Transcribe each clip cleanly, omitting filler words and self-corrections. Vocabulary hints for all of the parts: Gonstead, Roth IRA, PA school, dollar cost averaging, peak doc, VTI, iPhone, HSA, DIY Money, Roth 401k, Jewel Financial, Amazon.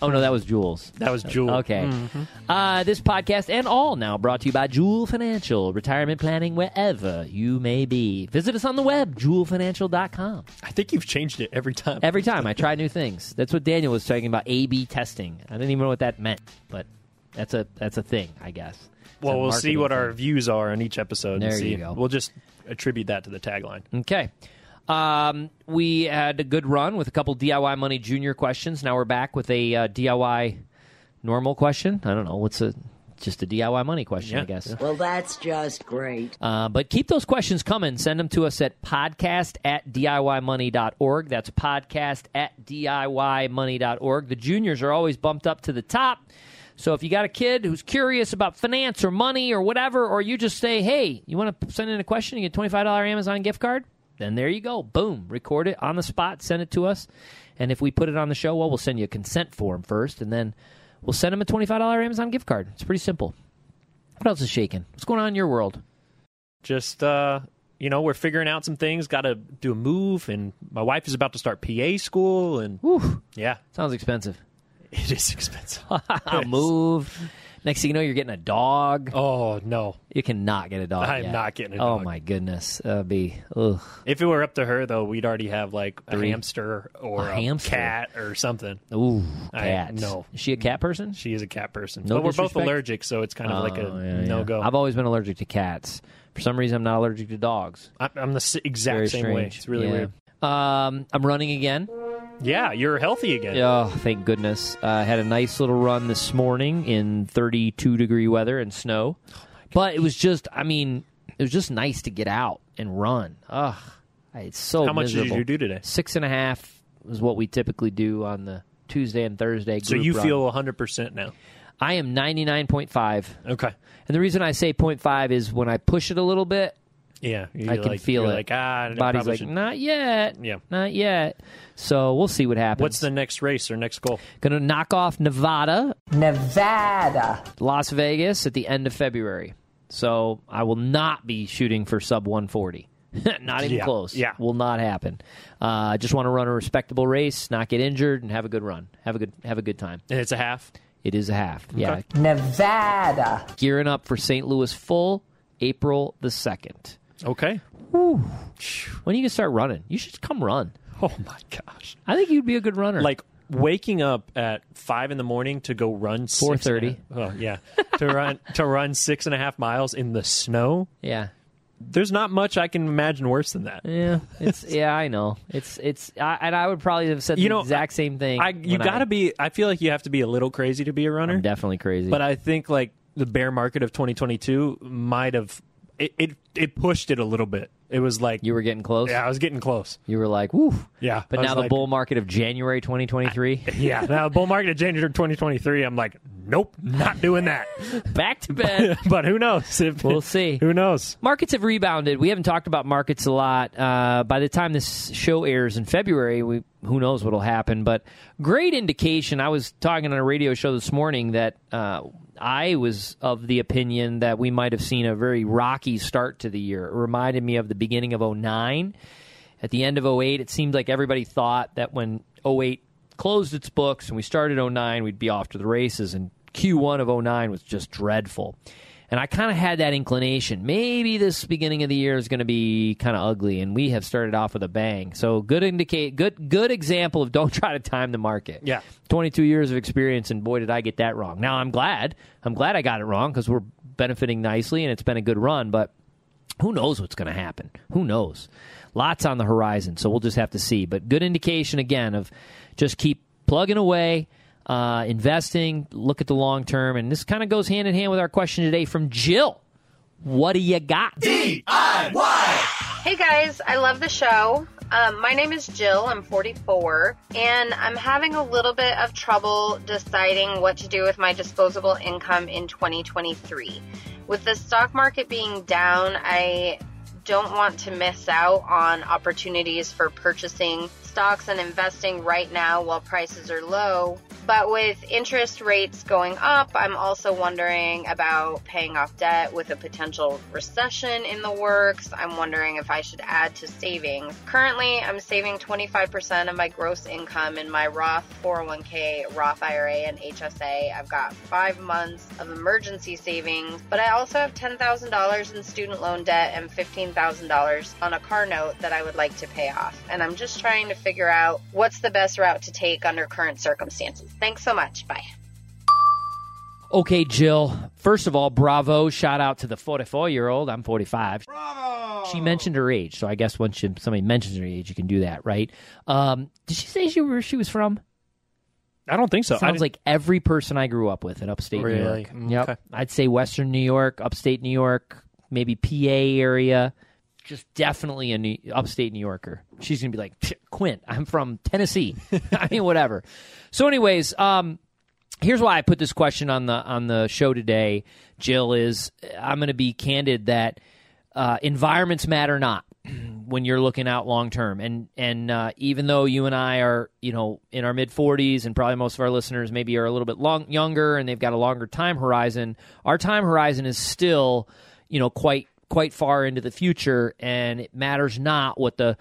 Oh, no, that was Jewel's. That was Jewel. Okay. Mm-hmm. This podcast and all now brought to you by Jewel Financial. Retirement planning wherever you may be. Visit us on the web, jewelfinancial.com. I think you've changed it every time. Every time. I try new things. That's what Daniel was talking about, A/B testing. I didn't even know what that meant, but that's a thing, I guess. Well, we'll see what our views are on each episode. There you go. We'll just attribute that to the tagline. Okay. We had a good run with a couple DIY Money Junior questions. Now we're back with a DIY normal question. I don't know. Just a DIY Money question, yeah. I guess. Well, that's just great. But keep those questions coming. Send them to us at podcast@DIYmoney.org. That's podcast@DIYmoney.org. The juniors are always bumped up to the top. So if you got a kid who's curious about finance or money or whatever, or you just say, hey, you want to send in a question, you get a $25 Amazon gift card, then there you go. Boom. Record it on the spot. Send it to us. And if we put it on the show, well, we'll send you a consent form first, and then we'll send them a $25 Amazon gift card. It's pretty simple. What else is shaking? What's going on in your world? Just, we're figuring out some things. Got to do a move, and my wife is about to start PA school. And whew. Yeah. Sounds expensive. It is expensive. I'll move. Next thing you know, you're getting a dog. Oh, no. You cannot get a dog. I'm not getting a dog. Oh, my goodness. If it were up to her, though, we'd already have, like, a hamster or a cat or something. Ooh, cat. No. Is she a cat person? She is a cat person. No, but we're both allergic, so it's kind of like a no-go. I've always been allergic to cats. For some reason, I'm not allergic to dogs. I'm the exact same way. It's really weird. I'm running again. Yeah, you're healthy again. Oh, thank goodness. I had a nice little run this morning in 32-degree weather and snow. Oh, but it was just, nice to get out and run. Ugh, it's so miserable. How much did you do today? 6.5 is what we typically do on the Tuesday and Thursday group. So you feel 100% now? I am 99.5. Okay. And the reason I say 0.5 is when I push it a little bit, yeah, I can feel it. Body's like, not yet. Yeah. Not yet. So we'll see what happens. What's the next race or next goal? Going to knock off Nevada. Las Vegas at the end of February. So I will not be shooting for sub 140. Not even close. Yeah. Will not happen. I just want to run a respectable race, not get injured, and have a good run. Have a good time. And it's a half? It is a half. Okay. Yeah. Nevada. Gearing up for St. Louis full April the 2nd. Okay. Whew. When are you going to start running? You should come run. Oh, my gosh. I think you'd be a good runner. Like waking up at 5 in the morning to go run 4:30. To run 6.5 miles in the snow. Yeah. There's not much I can imagine worse than that. Yeah. I know. I would probably have said exact same thing. I feel like you have to be a little crazy to be a runner. I'm definitely crazy. But I think like the bear market of 2022 might have... It pushed it a little bit. It was like... You were getting close? Yeah, I was getting close. You were like, woo. Yeah. But now the bull market of January 2023? Now the bull market of January 2023, I'm like, nope, not doing that. Back to bed. But who knows? We'll see. Who knows? Markets have rebounded. We haven't talked about markets a lot. By the time this show airs in February, who knows what will happen. But great indication. I was talking on a radio show this morning that... I was of the opinion that we might have seen a very rocky start to the year. It reminded me of the beginning of 2009. At the end of 2008, it seemed like everybody thought that when 2008 closed its books and we started 2009, we'd be off to the races. And Q1 of 2009 was just dreadful. And I kind of had that inclination. Maybe this beginning of the year is going to be kind of ugly, and we have started off with a bang. So good example of don't try to time the market. Yeah. 22 years of experience, and boy, did I get that wrong. Now, I'm glad I got it wrong because we're benefiting nicely, and it's been a good run, but who knows what's going to happen? Who knows? Lots on the horizon, so we'll just have to see. But good indication, again, of just keep plugging away. Investing, look at the long term, and this kind of goes hand in hand with our question today from Jill. What do you got? DIY! Hey guys, I love the show. My name is Jill, I'm 44, and I'm having a little bit of trouble deciding what to do with my disposable income in 2023. With the stock market being down, I don't want to miss out on opportunities for purchasing stocks and investing right now while prices are low. But with interest rates going up, I'm also wondering about paying off debt with a potential recession in the works. I'm wondering if I should add to savings. Currently, I'm saving 25% of my gross income in my Roth 401k, Roth IRA, and HSA. I've got 5 months of emergency savings, but I also have $10,000 in student loan debt and $15,000 on a car note that I would like to pay off. And I'm just trying to figure out what's the best route to take under current circumstances. Thanks so much. Bye. Okay, Jill. First of all, bravo. Shout out to the 44-year-old. I'm 45. Bravo! She mentioned her age, so I guess once somebody mentions her age, you can do that, right? Did she say where she was from? I don't think so. Sounds like every person I grew up with in upstate New York. Yep. Okay. I'd say western New York, upstate New York, maybe PA area. Just definitely an upstate New Yorker. She's going to be like, Quint, I'm from Tennessee. I mean, whatever. So anyways, here's why I put this question on the show today, Jill, is I'm going to be candid that environments matter not when you're looking out long term. And even though you and I are, in our mid-40s, and probably most of our listeners maybe are a little bit younger and they've got a longer time horizon, our time horizon is still, quite far into the future, and it matters not what the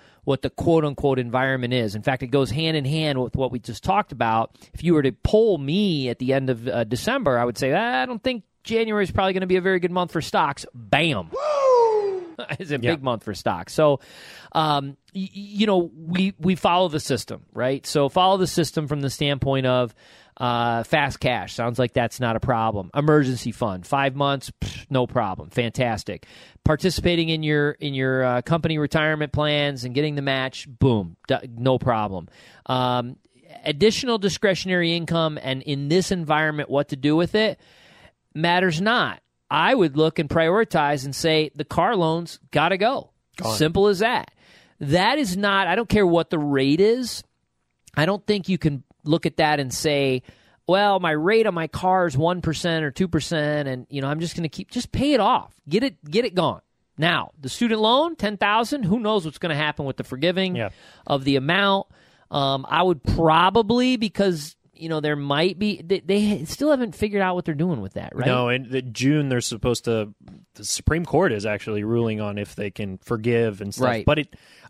quote-unquote environment is. In fact, it goes hand-in-hand with what we just talked about. If you were to poll me at the end of December, I would say, I don't think January is probably going to be a very good month for stocks. Bam! Woo! It's a big month for stocks. So, we follow the system, right? So follow the system from the standpoint of fast cash. Sounds like that's not a problem. Emergency fund, 5 months, no problem. Fantastic. Participating in your company retirement plans and getting the match, boom, no problem. Additional discretionary income, and in this environment, what to do with it matters not. I would look and prioritize and say the car loans gotta go. Gone. Simple as that. That is not. I don't care what the rate is. I don't think you can look at that and say, well, my rate on my car is 1% or 2%, and I'm just going to just pay it off. Get it gone. Now, the student loan, $10,000, who knows what's going to happen with the forgiving of the amount. I would probably, because there might be, they still haven't figured out what they're doing with that, right? No, in June they're supposed to, the Supreme Court is actually ruling on if they can forgive and stuff. Right. But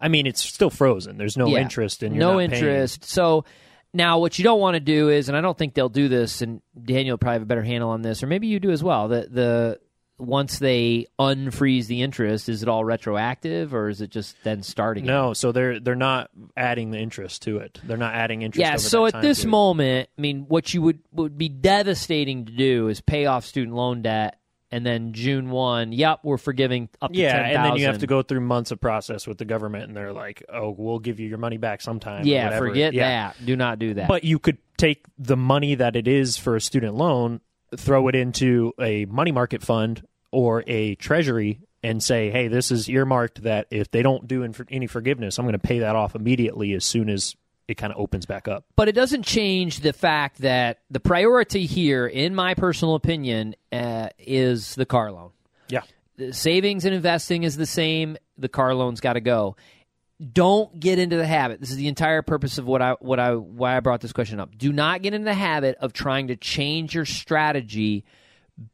it's still frozen. There's no interest and you're not paying. No interest. So now, what you don't want to do is, and I don't think they'll do this, and Daniel will probably have a better handle on this, or maybe you do as well, the once they unfreeze the interest, is it all retroactive, or is it just then starting? No, so they're not adding the interest to it. They're not adding interest over that time. Yeah, so at this moment, what you would be devastating to do is pay off student loan debt, and then June 1, we're forgiving up to $10,000. Yeah, and then you have to go through months of process with the government, and they're like, oh, we'll give you your money back sometime. Yeah, forget that. Do not do that. But you could take the money that it is for a student loan, throw it into a money market fund or a treasury and say, hey, this is earmarked that if they don't do any forgiveness, I'm going to pay that off immediately as soon as it kind of opens back up. But it doesn't change the fact that the priority here, in my personal opinion, is the car loan. Yeah. The savings and investing is the same. The car loan's got to go. Don't get into the habit. This is the entire purpose of why I brought this question up. Do not get into the habit of trying to change your strategy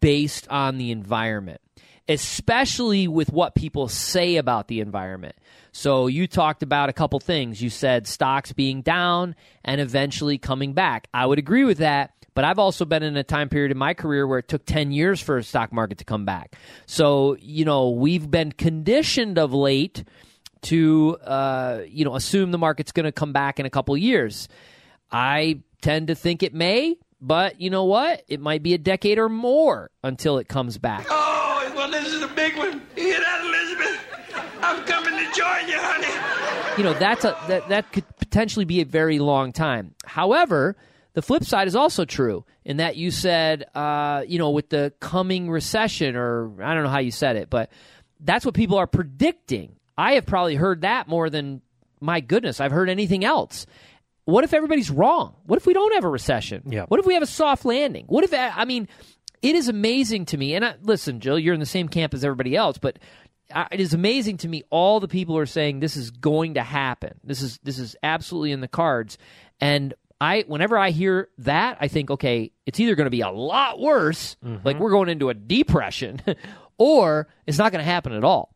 based on the environment, especially with what people say about the environment. So you talked about a couple things. You said stocks being down and eventually coming back. I would agree with that, but I've also been in a time period in my career where it took 10 years for a stock market to come back. So, we've been conditioned of late to, assume the market's going to come back in a couple years. I tend to think it may, but you know what? It might be a decade or more until it comes back. Oh, well, this is a big one. You hear that, Elizabeth? I'm coming to join you, honey. That's that could potentially be a very long time. However, the flip side is also true in that you said, with the coming recession, or I don't know how you said it, but that's what people are predicting. I have probably heard that more than, my goodness, I've heard anything else. What if everybody's wrong? What if we don't have a recession? Yeah. What if we have a soft landing? What if, It is amazing to me, and listen, Jill, you're in the same camp as everybody else, but it is amazing to me all the people are saying this is going to happen. This is absolutely in the cards. And whenever I hear that, I think, okay, it's either going to be a lot worse, like we're going into a depression, or it's not going to happen at all.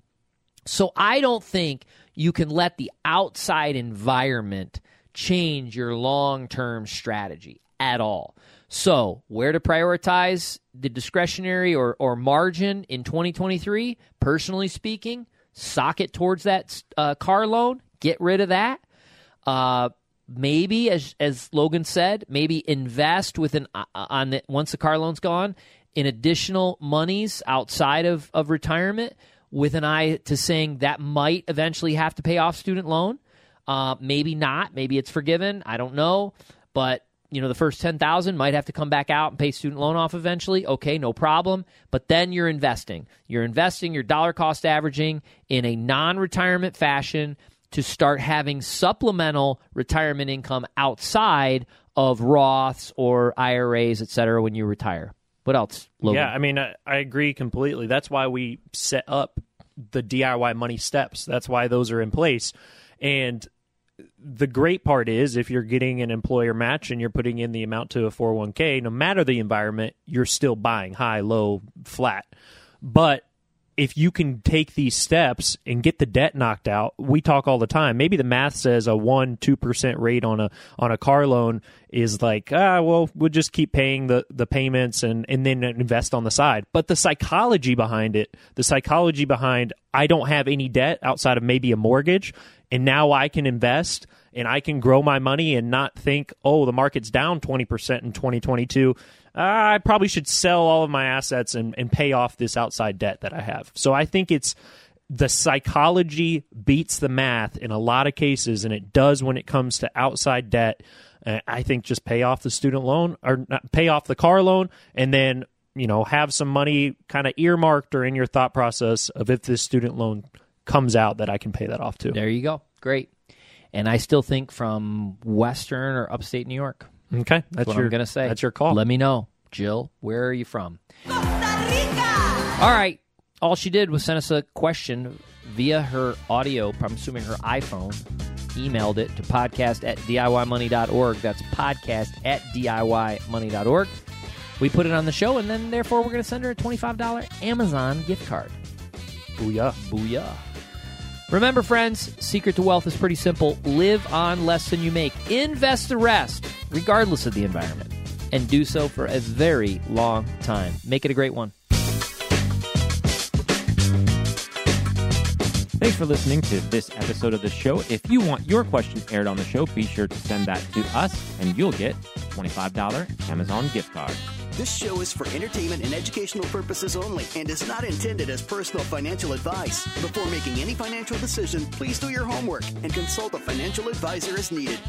So I don't think you can let the outside environment change your long-term strategy at all. So where to prioritize the discretionary or margin in 2023? Personally speaking, sock it towards that car loan. Get rid of that. Maybe, as Logan said, maybe invest with once the car loan's gone, in additional monies outside of retirement with an eye to saying that might eventually have to pay off student loan. Maybe not. Maybe it's forgiven. I don't know. But the first $10,000 might have to come back out and pay student loan off eventually. Okay, no problem. But then you're investing. You're investing, you're dollar cost averaging in a non-retirement fashion to start having supplemental retirement income outside of Roths or IRAs, et cetera, when you retire. What else, Logan? Yeah, I agree completely. That's why we set up the DIY money steps. That's why those are in place. And the great part is if you're getting an employer match and you're putting in the amount to a 401k, no matter the environment, you're still buying high, low, flat. But if you can take these steps and get the debt knocked out, we talk all the time. Maybe the math says a 1%, 2% rate on a car loan is like, we'll just keep paying the payments and then invest on the side. But the psychology behind it, I don't have any debt outside of maybe a mortgage, and now I can invest and I can grow my money and not think, the market's down 20% in 2022. I probably should sell all of my assets and pay off this outside debt that I have. So I think it's the psychology beats the math in a lot of cases, and it does when it comes to outside debt. I think just pay off the student loan pay off the car loan, and then have some money kind of earmarked or in your thought process of if this student loan comes out that I can pay that off too. There you go. Great. And I still think from Western or upstate New York. Okay, that's what I'm going to say. That's your call. Let me know. Jill, where are you from? Costa Rica! All right. All she did was send us a question via her audio, I'm assuming her iPhone, emailed it to podcast@DIYmoney.org. That's podcast@DIYmoney.org. We put it on the show, and then, therefore, we're going to send her a $25 Amazon gift card. Booyah. Booyah. Remember, friends, secret to wealth is pretty simple. Live on less than you make. Invest the rest, regardless of the environment, and do so for a very long time. Make it a great one. Thanks for listening to this episode of the show. If you want your question aired on the show, be sure to send that to us, and you'll get a $25 Amazon gift card. This show is for entertainment and educational purposes only and is not intended as personal financial advice. Before making any financial decision, please do your homework and consult a financial advisor as needed.